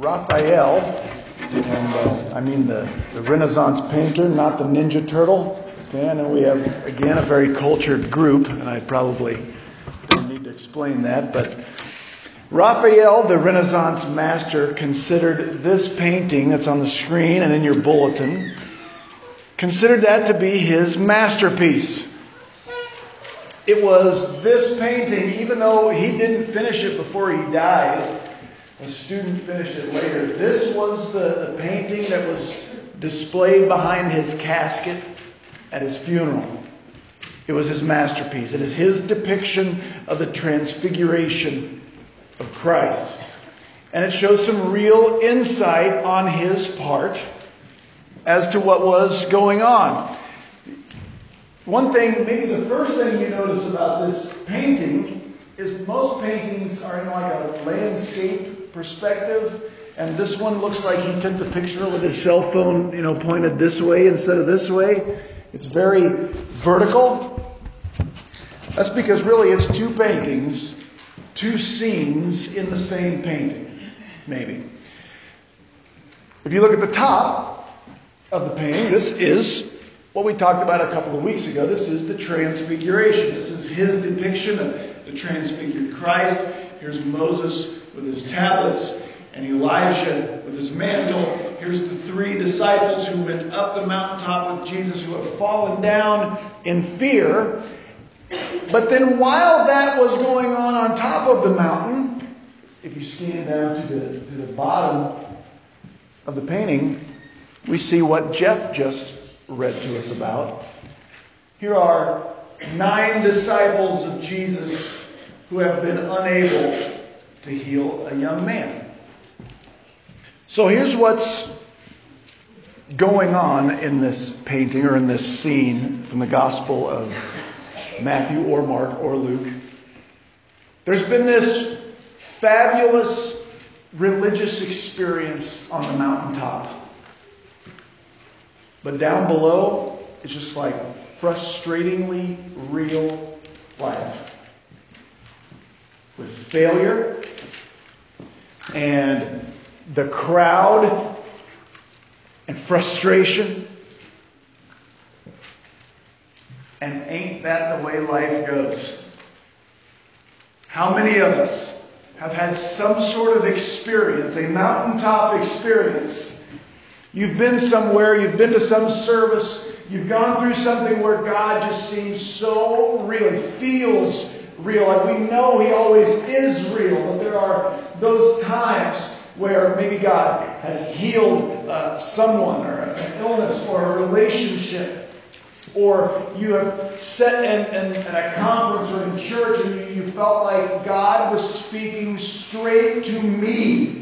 Raphael, and the Renaissance painter, not the Ninja Turtle. Okay, I know we have, again, a very cultured group, and I probably don't need to explain that, but Raphael, the Renaissance master, considered this painting that's on the screen and in your bulletin, considered that to be his masterpiece. It was this painting, even though he didn't finish it before he died, a student finished it later. This was the painting that was displayed behind his casket at his funeral. It was his masterpiece. It is his depiction of the Transfiguration of Christ. And it shows some real insight on his part as to what was going on. One thing, maybe the first thing you notice about this painting is most paintings are in like a landscape perspective, and this one looks like he took the picture with his cell phone, pointed this way instead of this way. It's very vertical. That's because really it's two paintings, two scenes in the same painting, maybe. If you look at the top of the painting, this is what we talked about a couple of weeks ago. This is the Transfiguration. This is his depiction of the transfigured Christ. Here's Moses with his tablets and Elijah with his mantle. Here's the three disciples who went up the mountaintop with Jesus, who have fallen down in fear. But then while that was going on top of the mountain, if you scan down to the bottom of the painting, we see what Jeff just read to us about. Here are 9 disciples of Jesus who have been unable to heal a young man. So here's what's going on in this painting or in this scene from the Gospel of Matthew or Mark or Luke. There's been this fabulous religious experience on the mountaintop. But down below, it's just like frustratingly real life. With failure and the crowd and frustration. And ain't that the way life goes? How many of us have had some sort of experience, a mountaintop experience? You've been somewhere, you've been to some service, you've gone through something where God just seems so real, feels real. Like we know He always is real, but there are those times where maybe God has healed someone or an illness or a relationship, or you have sat in a conference or in church and you felt like God was speaking straight to me.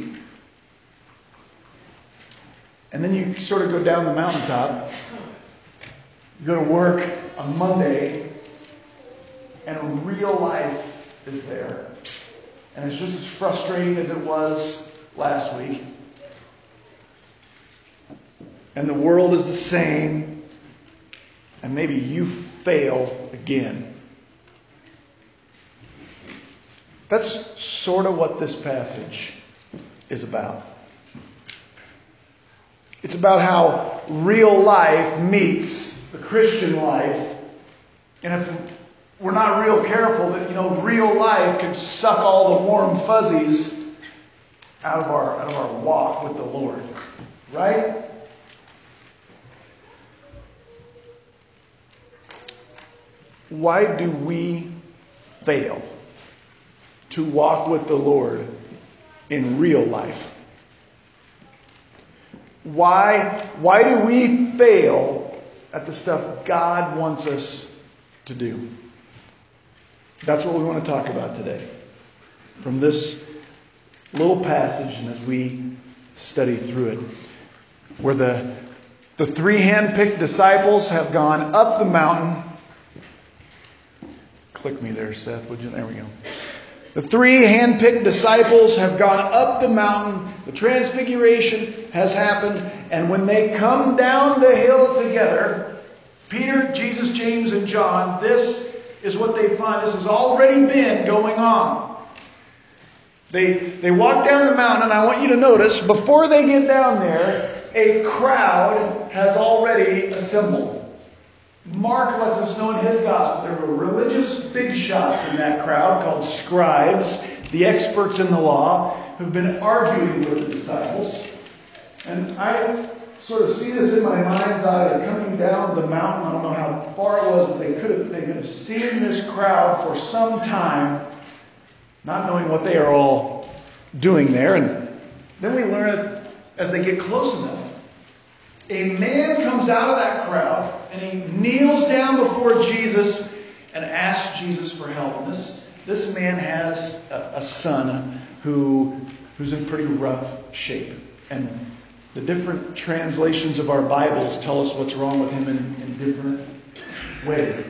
And then you sort of go down the mountaintop, you go to work on Monday, and real life is there. And it's just as frustrating as it was last week. And the world is the same. And maybe you fail again. That's sort of what this passage is about. It's about how real life meets the Christian life. And if we're not real careful, that real life can suck all the warm fuzzies out of our walk with the Lord, right? Why do we fail to walk with the Lord in real life? Why do we fail at the stuff God wants us to do? That's what we want to talk about today. From this little passage, and as we study through it, where the 3 hand-picked disciples have gone up the mountain. Click me there, Seth, would you? There we go. The 3 hand-picked disciples have gone up the mountain. The transfiguration has happened, and when they come down the hill together, Peter, Jesus, James, and John, this is what they find. This has already been going on. They walk down the mountain, and I want you to notice, before they get down there, a crowd has already assembled. Mark lets us know in his gospel there were religious big shots in that crowd called scribes, the experts in the law, who've been arguing with the disciples. And I sort of see this in my mind's eye. They're coming down the mountain. I don't know how far it was, but they could have seen this crowd for some time, not knowing what they are all doing there. And then we learn as they get close enough, a man comes out of that crowd and he kneels down before Jesus and asks Jesus for help. And this man has a son who's in pretty rough shape. And the different translations of our Bibles tell us what's wrong with him in different ways.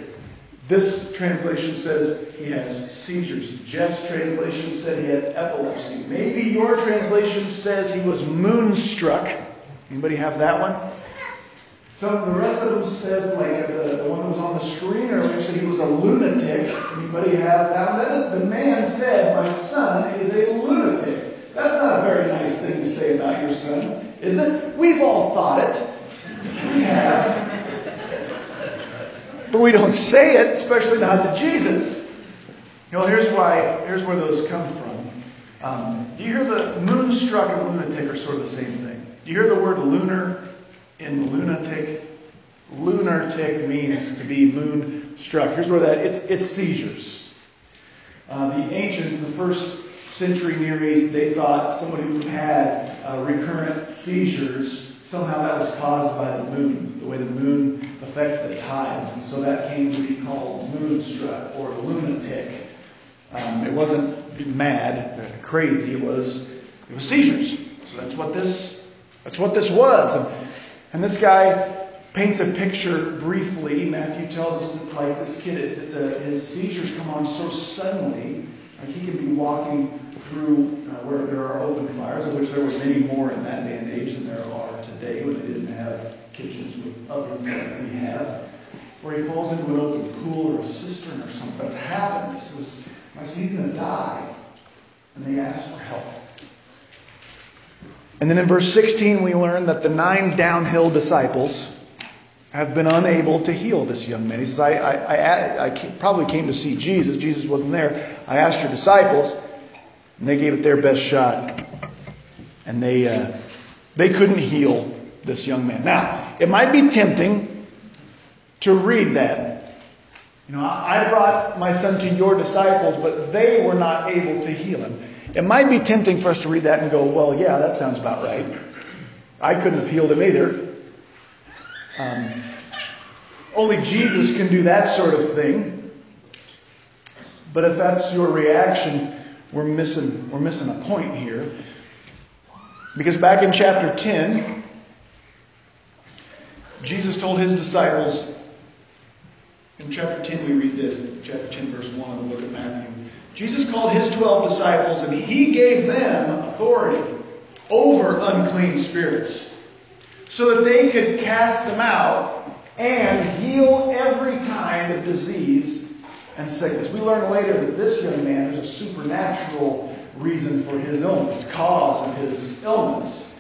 This translation says he has seizures. Jeff's translation said he had epilepsy. Maybe your translation says he was moonstruck. Anybody have that one? The rest of them says, like the one that was on the screen earlier, said he was a lunatic. Anybody have that one? The man said, "My son is a lunatic." That's not a very nice thing to say about your son, is it? We've all thought it. We have. But we don't say it, especially not to Jesus. You know, here's where those come from. Do you hear the moonstruck and lunatic are sort of the same thing? Do you hear the word lunar? In lunatic, lunartic means to be moonstruck. Here's where it's seizures. The ancients in the 1st century Near East, they thought somebody who had recurrent seizures, somehow that was caused by the moon, the way the moon affects the tides. And so that came to be called moonstruck or lunatic. It wasn't mad, crazy, it was seizures. So that's what this was. And this guy paints a picture briefly. Matthew tells us that, like, this kid, his seizures come on so suddenly, like he can be walking through where there are open fires, of which there were many more in that day and age than there are today, when they didn't have kitchens with ovens like we have, where he falls into an open pool or a cistern or something. That's happened. He says, he's going to die. And they ask for help. And then in verse 16, we learn that the 9 downhill disciples have been unable to heal this young man. He says, I probably came to see Jesus. Jesus wasn't there. I asked your disciples, and they gave it their best shot. And they couldn't heal this young man. Now, it might be tempting to read that. You know, I brought my son to your disciples, but they were not able to heal him. It might be tempting for us to read that and go, well, yeah, that sounds about right. I couldn't have healed him either. Only Jesus can do that sort of thing. But if that's your reaction, we're missing a point here. Because back in chapter 10, Jesus told his disciples, in chapter 10 we read this, chapter 10 verse 1 of the book of Matthew, Jesus called his 12 disciples and he gave them authority over unclean spirits so that they could cast them out and heal every kind of disease and sickness. We learn later that this young man, there's a supernatural reason for his illness, cause of his illness.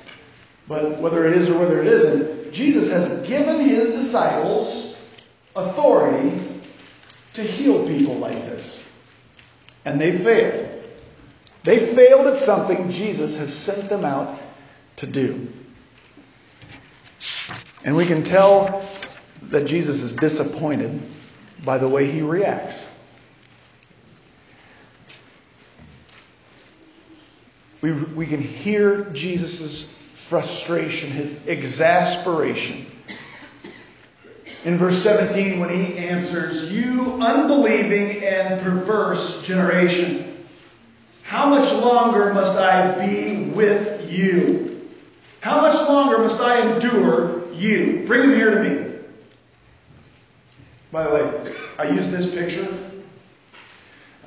But whether it is or whether it isn't, Jesus has given his disciples authority to heal people like this. And they failed. They failed at something Jesus has sent them out to do. And we can tell that Jesus is disappointed by the way he reacts. We can hear Jesus' frustration, his exasperation. In verse 17, when he answers, "You unbelieving and perverse generation, how much longer must I be with you? How much longer must I endure you? Bring them here to me." By the way, I use this picture.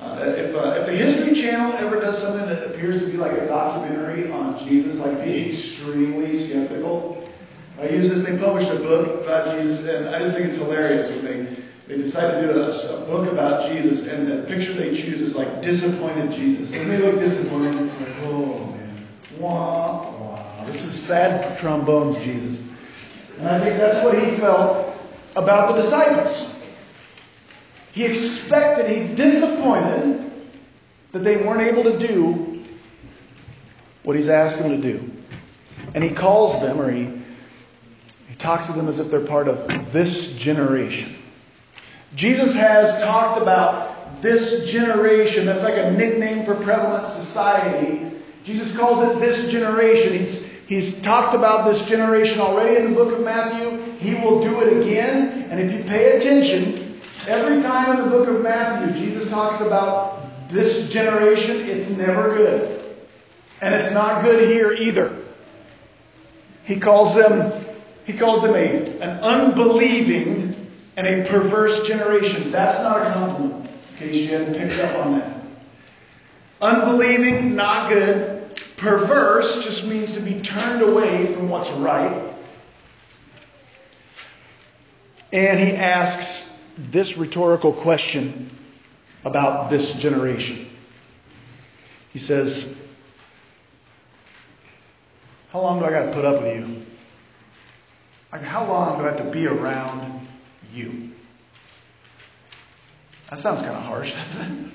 If the History Channel ever does something that appears to be like a documentary on Jesus, like be extremely skeptical. I use this. They published a book about Jesus, and I just think it's hilarious when they they decide to do a book about Jesus, and the picture they choose is like disappointed Jesus. And they look disappointed, and it's like, oh man, wah, wah. This is sad trombones Jesus. And I think that's what he felt about the disciples. He expected, he disappointed that they weren't able to do what he's asked them to do. And he calls them, or he talks to them as if they're part of this generation. Jesus has talked about this generation. That's like a nickname for prevalent society. Jesus calls it this generation. He's talked about this generation already in the book of Matthew. He will do it again. And if you pay attention, every time in the book of Matthew, Jesus talks about this generation, it's never good. And it's not good here either. He calls them an unbelieving and a perverse generation. That's not a compliment, in case you hadn't picked up on that. Unbelieving, not good. Perverse just means to be turned away from what's right. And he asks this rhetorical question about this generation. He says, how long do I got to put up with you? Like, how long do I have to be around you? That sounds kind of harsh, doesn't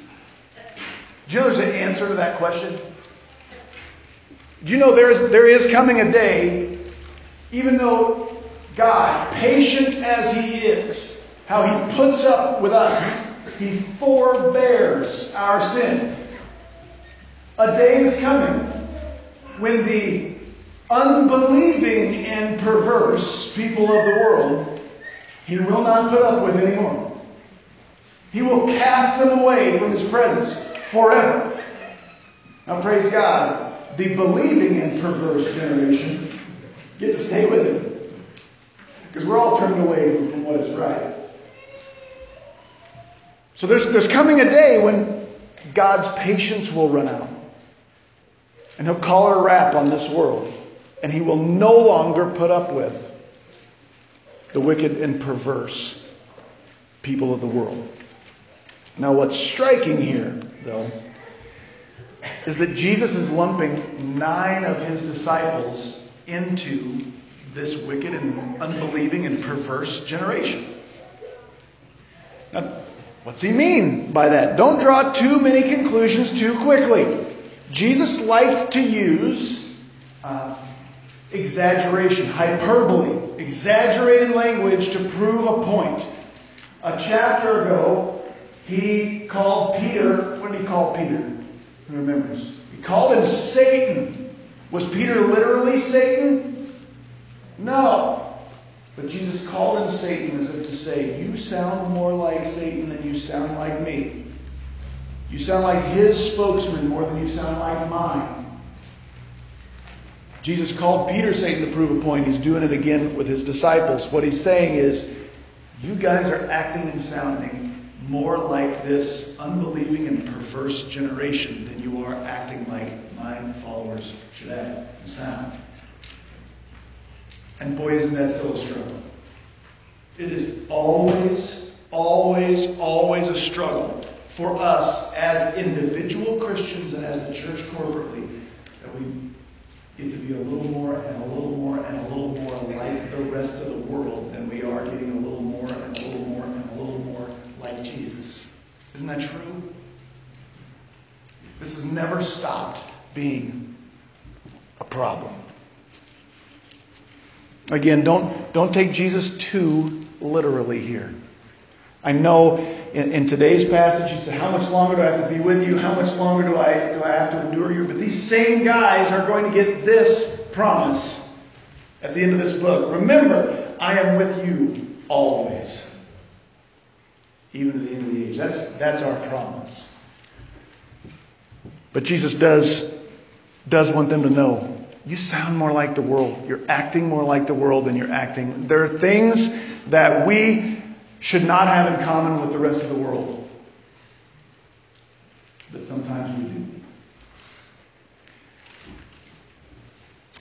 it? Do you know there's an answer to that question? Do you know there is coming a day, even though God, patient as He is, how He puts up with us, He forbears our sin. A day is coming when the unbelieving and perverse people of the world, He will not put up with anymore. He will cast them away from His presence forever. Now, praise God, the believing and perverse generation get to stay with Him, because we're all turned away from what is right. So there's coming a day when God's patience will run out, and He'll call it a wrap on this world. And He will no longer put up with the wicked and perverse people of the world. Now, what's striking here, though, is that Jesus is lumping 9 of His disciples into this wicked and unbelieving and perverse generation. Now, what's He mean by that? Don't draw too many conclusions too quickly. Jesus liked to use exaggeration, hyperbole, exaggerated language to prove a point. A chapter ago, He called Peter, what did He call Peter? Who remembers? He called him Satan. Was Peter literally Satan? No. But Jesus called him Satan as if to say, you sound more like Satan than you sound like me. You sound like his spokesman more than you sound like mine. Jesus called Peter Satan to prove a point. He's doing it again with His disciples. What He's saying is, you guys are acting and sounding more like this unbelieving and perverse generation than you are acting like my followers should act and sound. And boy, isn't that still a struggle. It is always, always, always a struggle for us as individual Christians and as the church corporately that we get to be a little more and a little more and a little more like the rest of the world than we are getting a little more and a little more and a little more like Jesus. Isn't that true? This has never stopped being a problem. Again, don't take Jesus too literally here. I know in today's passage, He said, how much longer do I have to be with you? How much longer do I have to endure you? But these same guys are going to get this promise at the end of this book. Remember, I am with you always, even to the end of the age. That's our promise. But Jesus does want them to know, you sound more like the world. You're acting more like the world than you're acting. There are things that we should not have in common with the rest of the world, but sometimes we do.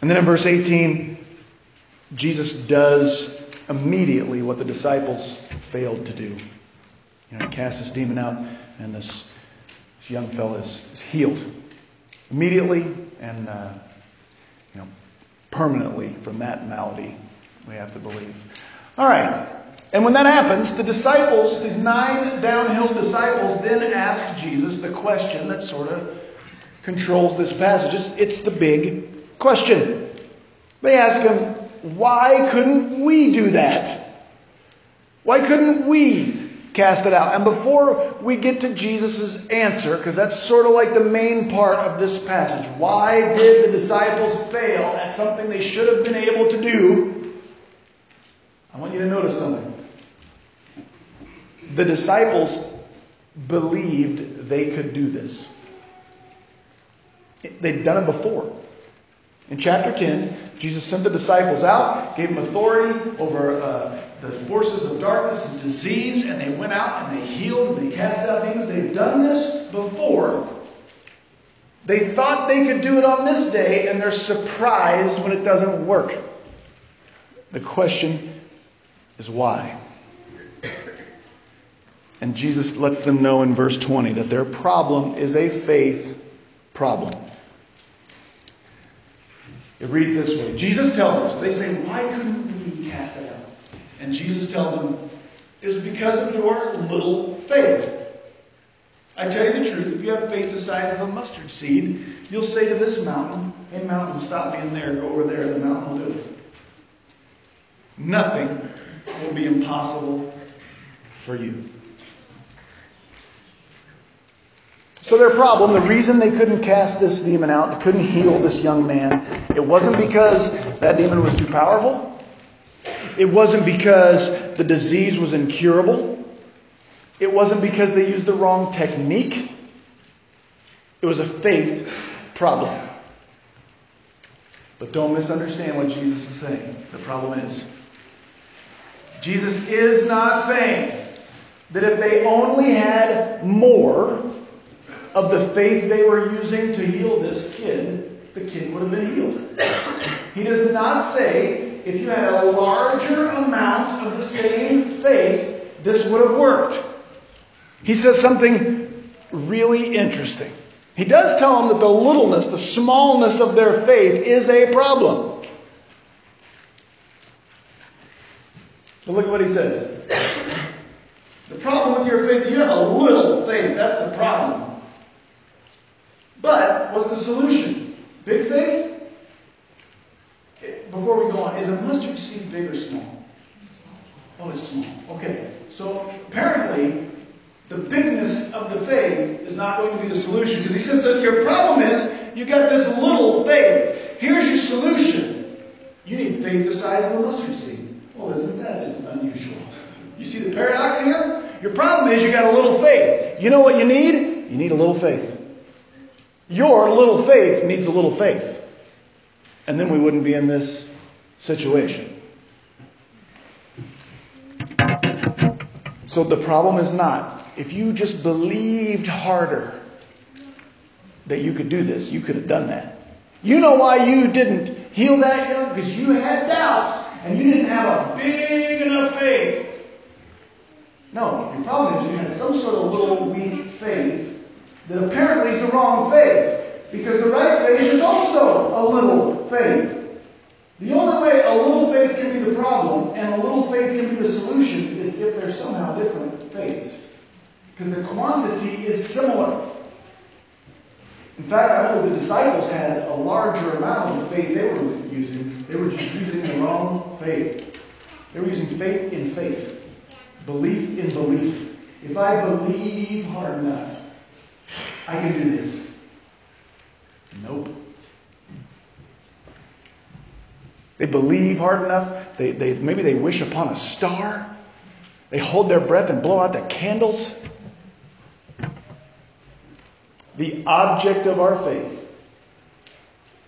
And then in verse 18, Jesus does immediately what the disciples failed to do. You know, he casts this demon out, and this young fellow is healed immediately and permanently from that malady, we have to believe. All right. And when that happens, the disciples, these 9 downhill disciples, then ask Jesus the question that sort of controls this passage. It's the big question. They ask him, why couldn't we do that? Why couldn't we cast it out? And before we get to Jesus' answer, because that's sort of like the main part of this passage, why did the disciples fail at something they should have been able to do? I want you to notice something. The disciples believed they could do this. They'd done it before. In chapter 10, Jesus sent the disciples out, gave them authority over the forces of darkness and disease, and they went out and they healed and they cast out demons. They've done this before. They thought they could do it on this day, and they're surprised when it doesn't work. The question is why? And Jesus lets them know in verse 20 that their problem is a faith problem. It reads this way. Jesus tells them, they say, why couldn't we cast that out? And Jesus tells them, it's because of your little faith. I tell you the truth, if you have faith the size of a mustard seed, you'll say to this mountain, hey mountain, stop being there, go over there, the mountain will do it. Nothing will be impossible for you. So their problem, the reason they couldn't cast this demon out, couldn't heal this young man, it wasn't because that demon was too powerful. It wasn't because the disease was incurable. It wasn't because they used the wrong technique. It was a faith problem. But don't misunderstand what Jesus is saying. The problem is, Jesus is not saying that if they only had more of the faith they were using to heal this kid, the kid would have been healed. He does not say, if you had a larger amount of the same faith, this would have worked. He says something really interesting. He does tell them that the littleness, the smallness of their faith is a problem. But look at what he says. The problem with your faith, you have a little faith, that's the problem. But what's the solution? Big faith? Before we go on, is a mustard seed big or small? Oh, it's small. Okay. So apparently, the bigness of the faith is not going to be the solution. Because he says that your problem is you've got this little faith. Here's your solution. You need faith the size of a mustard seed. Well, isn't that unusual? You see the paradox here? Your problem is you got a little faith. You know what you need? You need a little faith. Your little faith needs a little faith. And then we wouldn't be in this situation. So the problem is not, if you just believed harder that you could do this, you could have done that. You know why you didn't heal that young? Because you had doubts and you didn't have a big enough faith. No, your problem is you had some sort of little weak faith that apparently is the wrong faith, because the right faith is also a little faith. The only way a little faith can be the problem and a little faith can be the solution is if they're somehow different faiths, because the quantity is similar. In fact, I know the disciples had a larger amount of faith they were using. They were just using the wrong faith. They were using faith in faith, belief in belief. If I believe hard enough, I can do this. Nope. They believe hard enough. Maybe they wish upon a star. They hold their breath and blow out the candles. The object of our faith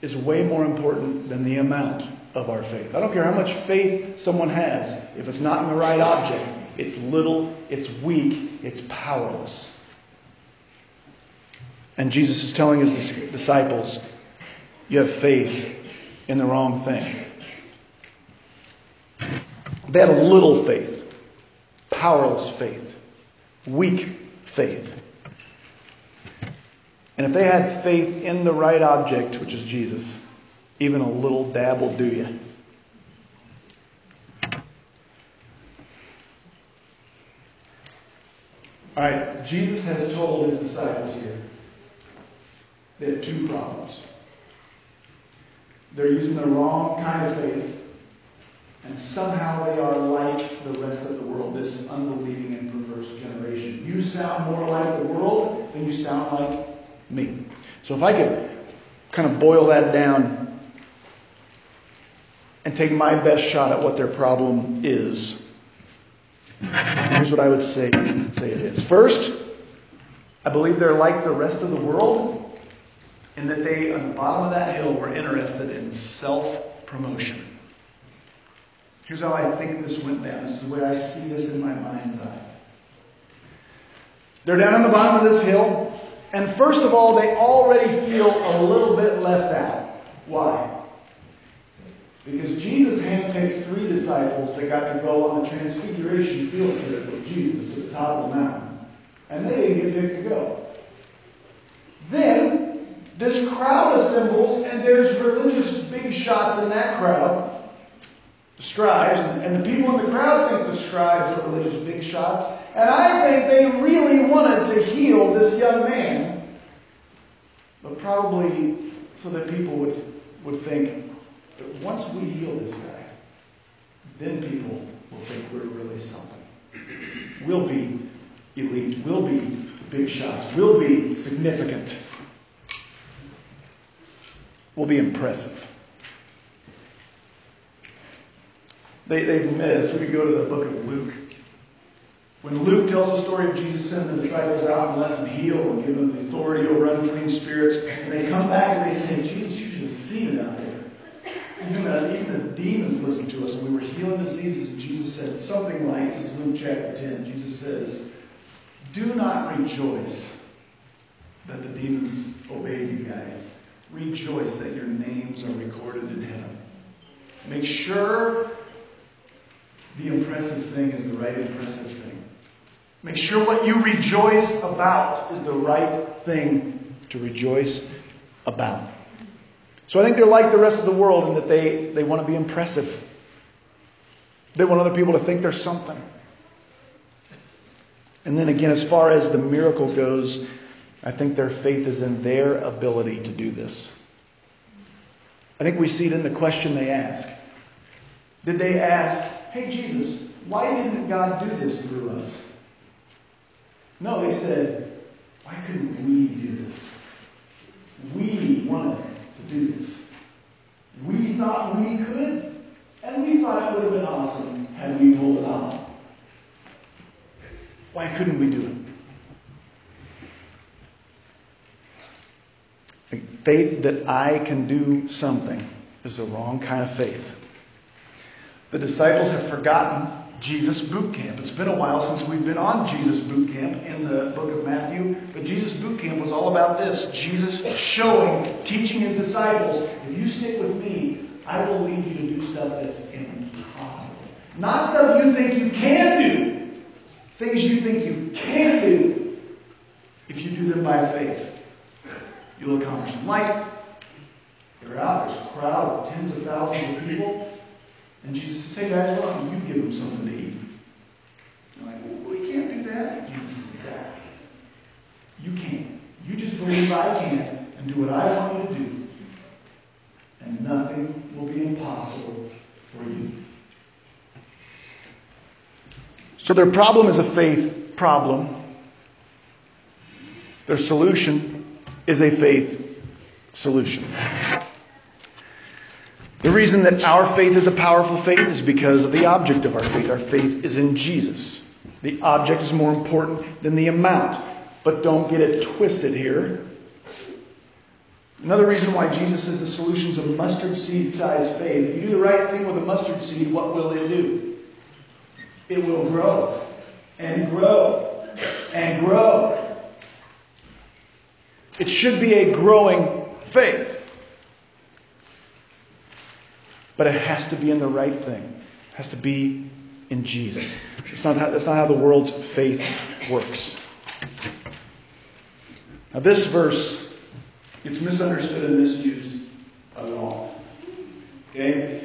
is way more important than the amount of our faith. I don't care how much faith someone has. If it's not in the right object, it's little, it's weak, it's powerless. And Jesus is telling his disciples, you have faith in the wrong thing. They had a little faith, powerless faith, weak faith. And if they had faith in the right object, which is Jesus, even a little dab will do you. All right, Jesus has told his disciples here they have two problems. They're using the wrong kind of faith, and somehow they are like the rest of the world, this unbelieving and perverse generation. You sound more like the world than you sound like me. So if I could kind of boil that down and take my best shot at what their problem is, here's what I would say it is. First, I believe they're like the rest of the world in that they, on the bottom of that hill, were interested in self-promotion. Here's how I think this went down. This is the way I see this in my mind's eye. They're down on the bottom of this hill, and first of all, they already feel a little bit left out. Why? Because Jesus handpicked three disciples that got to go on the Transfiguration field trip with Jesus to the top of the mountain. And they didn't get picked to go. Then, this crowd assembles, and there's religious big shots in that crowd. The scribes, and the people in the crowd think the scribes are religious big shots. And I think they really wanted to heal this young man. But probably so that people would think, but once we heal this guy, then people will think we're really something. We'll be elite. We'll be big shots. We'll be significant. We'll be impressive. They've missed. We could go to the book of Luke. When Luke tells the story of Jesus sending the disciples out and let them heal and give them the authority over unclean spirits, and they come back and they say, Jesus, you should have seen it out there. Even the demons listened to us when we were healing diseases. And Jesus said something like, this is Luke chapter 10. Jesus says, do not rejoice that the demons obeyed you guys. Rejoice that your names are recorded in heaven. Make sure the impressive thing is the right impressive thing. Make sure what you rejoice about is the right thing to rejoice about. So I think they're like the rest of the world in that they want to be impressive. They want other people to think they're something. And then again, as far as the miracle goes, I think their faith is in their ability to do this. I think we see it in the question they ask. Did they ask, hey Jesus, why didn't God do this through us? No, they said, why couldn't we do this? We wanted to do this. We thought we could, and we thought it would have been awesome had we pulled it off. Why couldn't we do it? Faith that I can do something is the wrong kind of faith. The disciples have forgotten Jesus boot camp. It's been a while since we've been on Jesus boot camp in the book of Matthew, but Jesus boot camp was all about this. Jesus showing, teaching his disciples, if you stick with me, I will lead you to do stuff that's impossible. Not stuff you think you can do. Things you think you can't do. If you do them by faith, you'll accomplish them. Like, you're out, there's a crowd of tens of thousands of people, and Jesus says, hey guys, why don't you give them something to eat? You're like, well, we can't do that. Jesus is exactly. You can. You just believe I can and do what I want you to do. And nothing will be impossible for you. So their problem is a faith problem. Their solution is a faith solution. The reason that our faith is a powerful faith is because of the object of our faith. Our faith is in Jesus. The object is more important than the amount. But don't get it twisted here. Another reason why Jesus says the solution is a mustard seed-sized faith. If you do the right thing with a mustard seed, what will it do? It will grow and grow and grow. It should be a growing faith. But it has to be in the right thing. It has to be in Jesus. That's not how the world's faith works. Now this verse, it's misunderstood and misused a lot. Okay?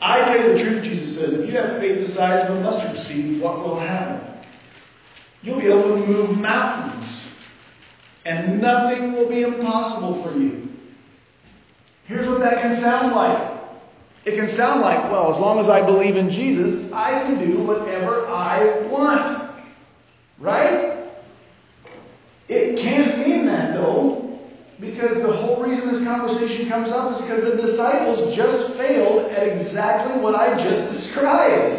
I tell you the truth, Jesus says, if you have faith the size of a mustard seed, what will happen? You'll be able to move mountains. And nothing will be impossible for you. Here's what that can sound like. It can sound like, well, as long as I believe in Jesus, I can do whatever I want. Right? It can't mean that, though, because the whole reason this conversation comes up is because the disciples just failed at exactly what I just described.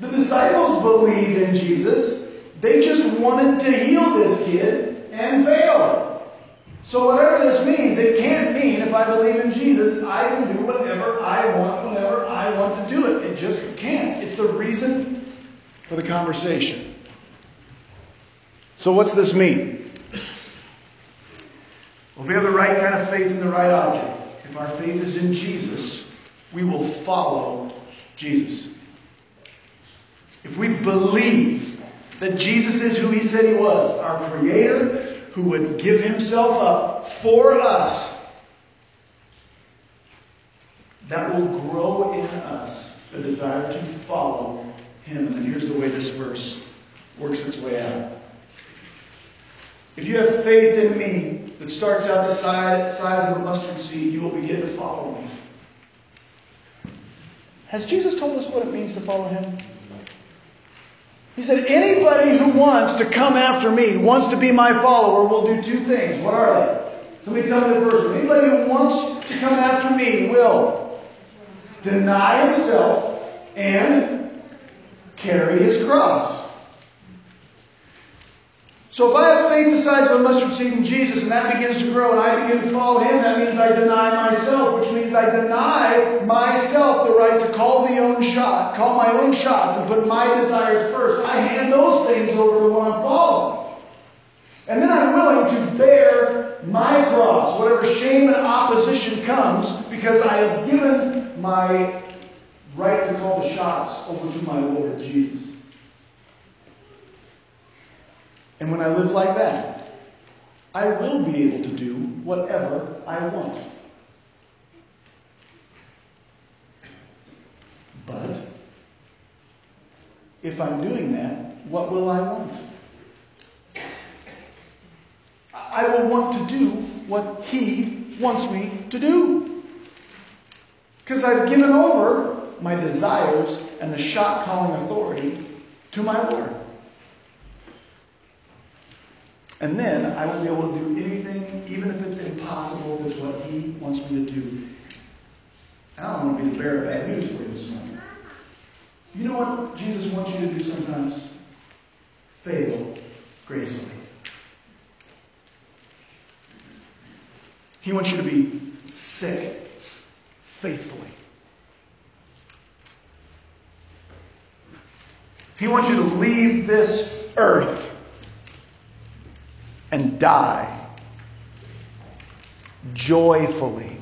The disciples believed in Jesus. They just wanted to heal this kid and failed. So whatever this means, it can't mean if I believe in Jesus, I can do whatever I want, whenever I want to do it. It just can't. It's the reason for the conversation. So what's this mean? Well, if we have the right kind of faith in the right object, if our faith is in Jesus, we will follow Jesus. If we believe that Jesus is who He said He was, our Creator, who would give Himself up for us, that will grow in us the desire to follow Him. And here's the way this verse works its way out. If you have faith in me that starts out the size of a mustard seed, you will begin to follow me. Has Jesus told us what it means to follow Him? He said, anybody who wants to come after me, wants to be my follower, will do two things. What are they? Somebody tell me the first one. Anybody who wants to come after me will deny himself and carry his cross. So if I have faith the size of a mustard seed in Jesus and that begins to grow and I begin to follow Him, that means I deny myself, which means I deny myself the right to call my own shots and put my desires first. I hand those things over to the one I'm following. And then I'm willing to bear my cross, whatever shame and opposition comes, because I have given my right to call the shots over to my Lord Jesus. And when I live like that, I will be able to do whatever I want. But if I'm doing that, what will I want? I will want to do what He wants me to do. Because I've given over my desires and the shot-calling authority to my Lord. And then I will be able to do anything, even if it's impossible, if it's what He wants me to do. And I don't want to be the bearer of bad news for you this morning. You know what Jesus wants you to do sometimes? Fail gracefully. He wants you to be sick faithfully. He wants you to leave this earth and die joyfully,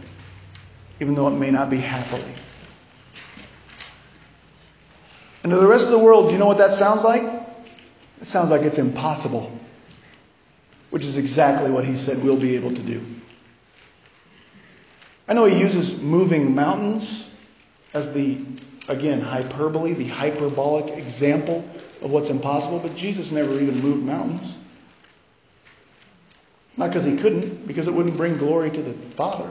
even though it may not be happily. And to the rest of the world, do you know what that sounds like? It sounds like it's impossible, which is exactly what He said we'll be able to do. I know He uses moving mountains as the hyperbolic example of what's impossible, but Jesus never even moved mountains. Not because He couldn't, because it wouldn't bring glory to the Father.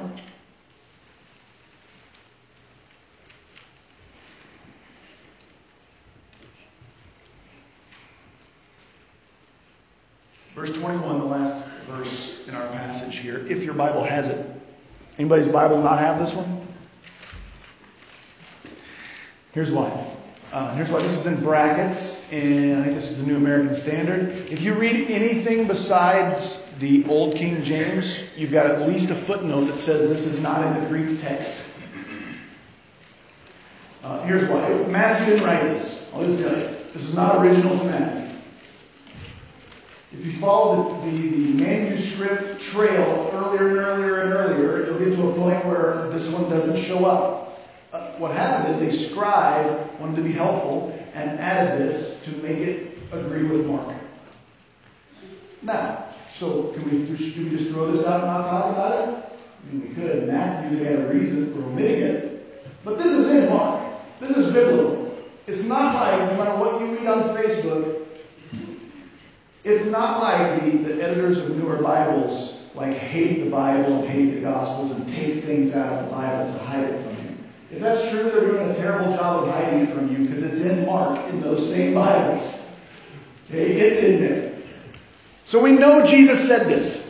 Verse 21, the last verse in our passage here, if your Bible has it. Anybody's Bible not have this one? Here's why. This is in brackets, and I think this is the New American Standard. If you read anything besides the Old King James, you've got at least a footnote that says this is not in the Greek text. Here's why. Matthew didn't write this. I'll just tell you. This is not original to Matthew. If you follow the manuscript trail earlier, you'll get to a point where this one doesn't show up. What happened is a scribe wanted to be helpful and added this to make it agree with Mark. Now, so can we just throw this out and not talk about it? I mean, we could. In Matthew, they had a reason for omitting it. But this is in Mark. This is biblical. It's not like, no matter what you read on Facebook, it's not like the editors of newer Bibles like hate the Bible and hate the Gospels and take things out of the Bible to hide it from you. If that's true, they're doing a terrible job of hiding it from you because it's in Mark in those same Bibles. Okay, it's in there. So we know Jesus said this.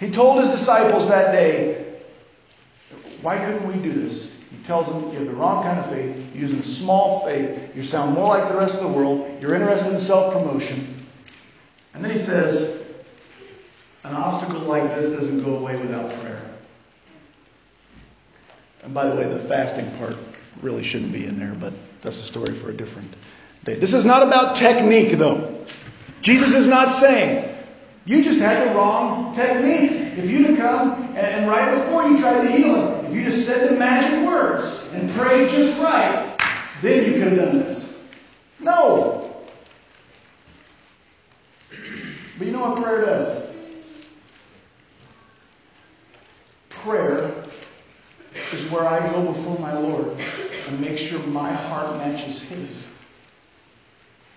He told his disciples that day, why couldn't we do this? He tells them, you have the wrong kind of faith. You're using small faith. You sound more like the rest of the world. You're interested in self-promotion. And then he says, an obstacle like this doesn't go away without prayer. And by the way, the fasting part really shouldn't be in there, but that's a story for a different day. This is not about technique, though. Jesus is not saying, you just had the wrong technique. If you'd have come and right before you tried to heal him, if you just said the magic words and prayed just right, then you could have done this. No. But you know what prayer does? Prayer is where I go before my Lord and make sure my heart matches his.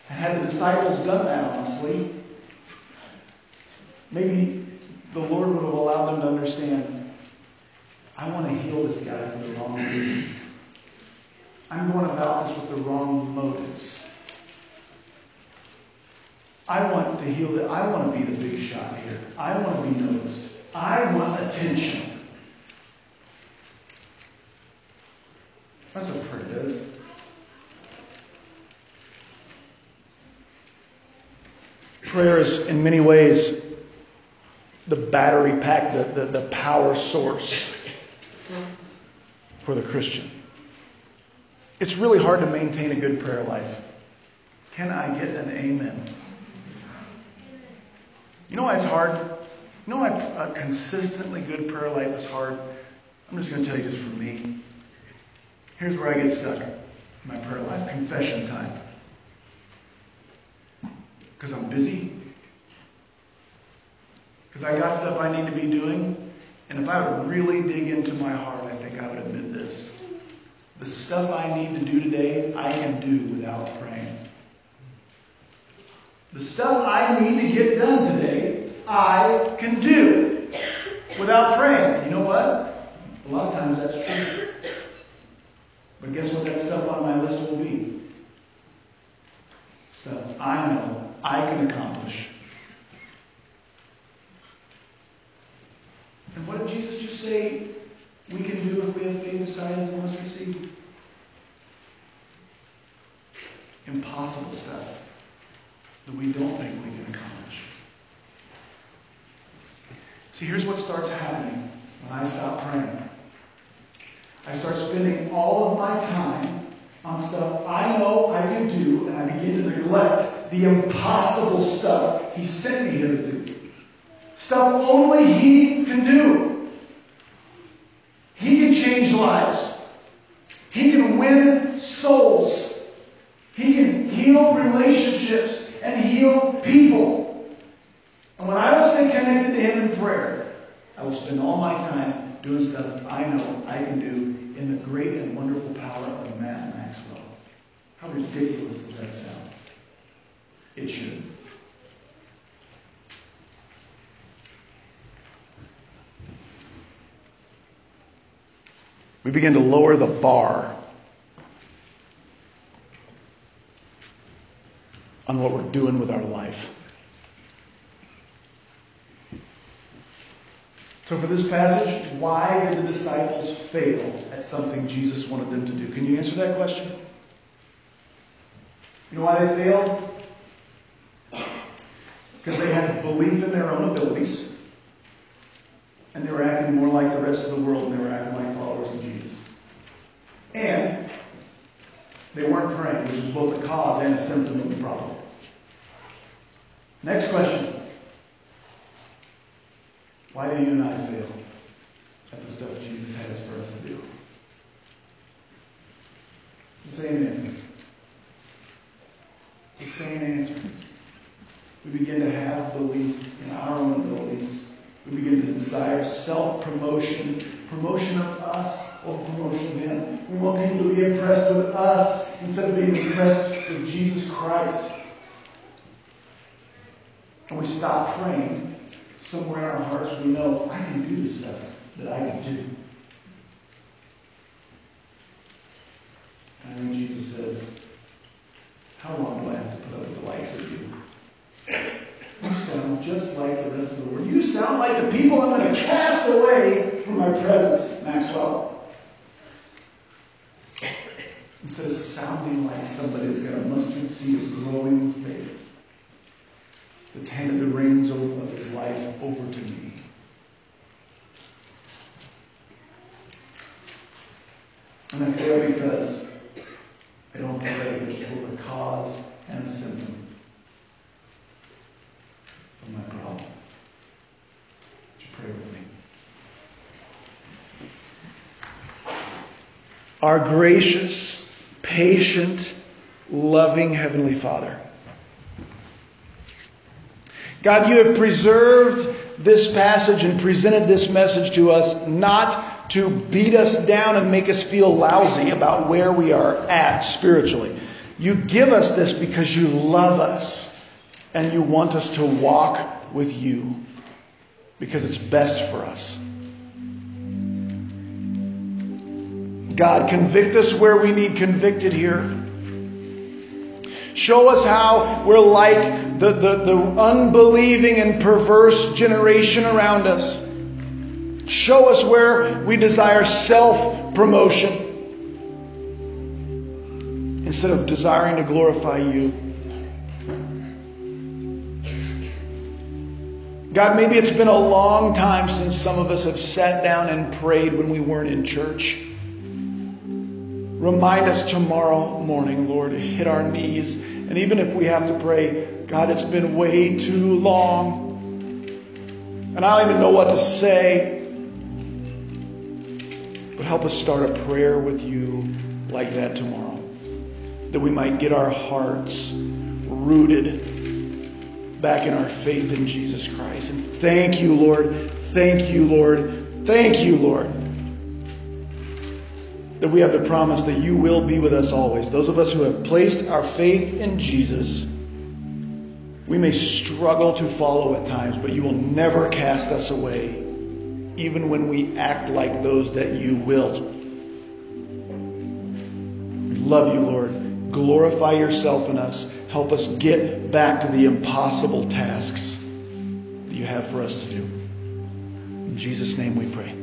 And had the disciples done that, honestly, maybe the Lord would have allowed them to understand, I want to heal this guy for the wrong reasons. I'm going about this with the wrong motives. I want to be the big shot here. I want to be noticed. I want attention. That's what prayer does. Prayer is, in many ways, the battery pack, the power source for the Christian. It's really hard to maintain a good prayer life. Can I get an amen? You know why it's hard? You know why a consistently good prayer life is hard? I'm just going to tell you just for me. Here's where I get stuck in my prayer life. Confession time. Because I'm busy. Because I got stuff I need to be doing. And if I would really dig into my heart, I think I would admit this. The stuff I need to do today, I can do without praying. The stuff I need to get done today, I can do without praying. You know what? A lot of times that's true. But guess what that stuff on my list will be? Stuff I know I can accomplish. And what did Jesus just say we can do if we have faith as size and must receive? Impossible stuff that we don't think we can accomplish. See, here's what starts happening when I stop praying. I start spending all of my time on stuff I know I can do, and I begin to neglect the impossible stuff he sent me here to do. Stuff only he can do. He can change lives. He can win souls. He can heal relationships and heal people. And when I will stay connected to him in prayer, I will spend all my time doing stuff I know I can do in the great and wonderful power of Matt Maxwell. How ridiculous does that sound? It should. We begin to lower the bar on what we're doing with our life. So for this passage, why did the disciples fail at something Jesus wanted them to do? Can you answer that question? You know why they failed? Because they had belief in their own abilities, and they were acting more like the rest of the world than they were acting like followers of Jesus. And they weren't praying, which is both a cause and a symptom of the problem. Next question. Why do you and I fail at the stuff Jesus has for us to do? Let's say an answer. same answer. We begin to have belief in our own abilities. We begin to desire self-promotion, promotion of us or promotion of Him. We want people to be impressed with us instead of being impressed with Jesus Christ. And we stop praying. Somewhere in our hearts we know, I can do the stuff that I can do. And then Jesus says, how long do I have to put up with the likes of you? You sound just like the rest of the world. You sound like the people I'm going to cast away from my presence, Maxwell. Instead of sounding like somebody that's got a mustard seed of growing faith, that's handed the reins of his life over to me. And I fail because I don't believe there's both a cause and a symptom of my problem. Would you pray with me? Our gracious, patient, loving Heavenly Father, God, you have preserved this passage and presented this message to us not to beat us down and make us feel lousy about where we are at spiritually. You give us this because you love us and you want us to walk with you because it's best for us. God, convict us where we need convicted here. Show us how we're like the unbelieving and perverse generation around us. Show us where we desire self-promotion instead of desiring to glorify you. God, maybe it's been a long time since some of us have sat down and prayed when we weren't in church. Remind us tomorrow morning, Lord, to hit our knees. And even if we have to pray, God, it's been way too long. And I don't even know what to say. But help us start a prayer with you like that tomorrow. That we might get our hearts rooted back in our faith in Jesus Christ. And thank you, Lord. Thank you, Lord. Thank you, Lord. That we have the promise that you will be with us always. Those of us who have placed our faith in Jesus, we may struggle to follow at times, but you will never cast us away, even when we act like those that you will. We love you, Lord. Glorify yourself in us. Help us get back to the impossible tasks that you have for us to do. In Jesus' name we pray.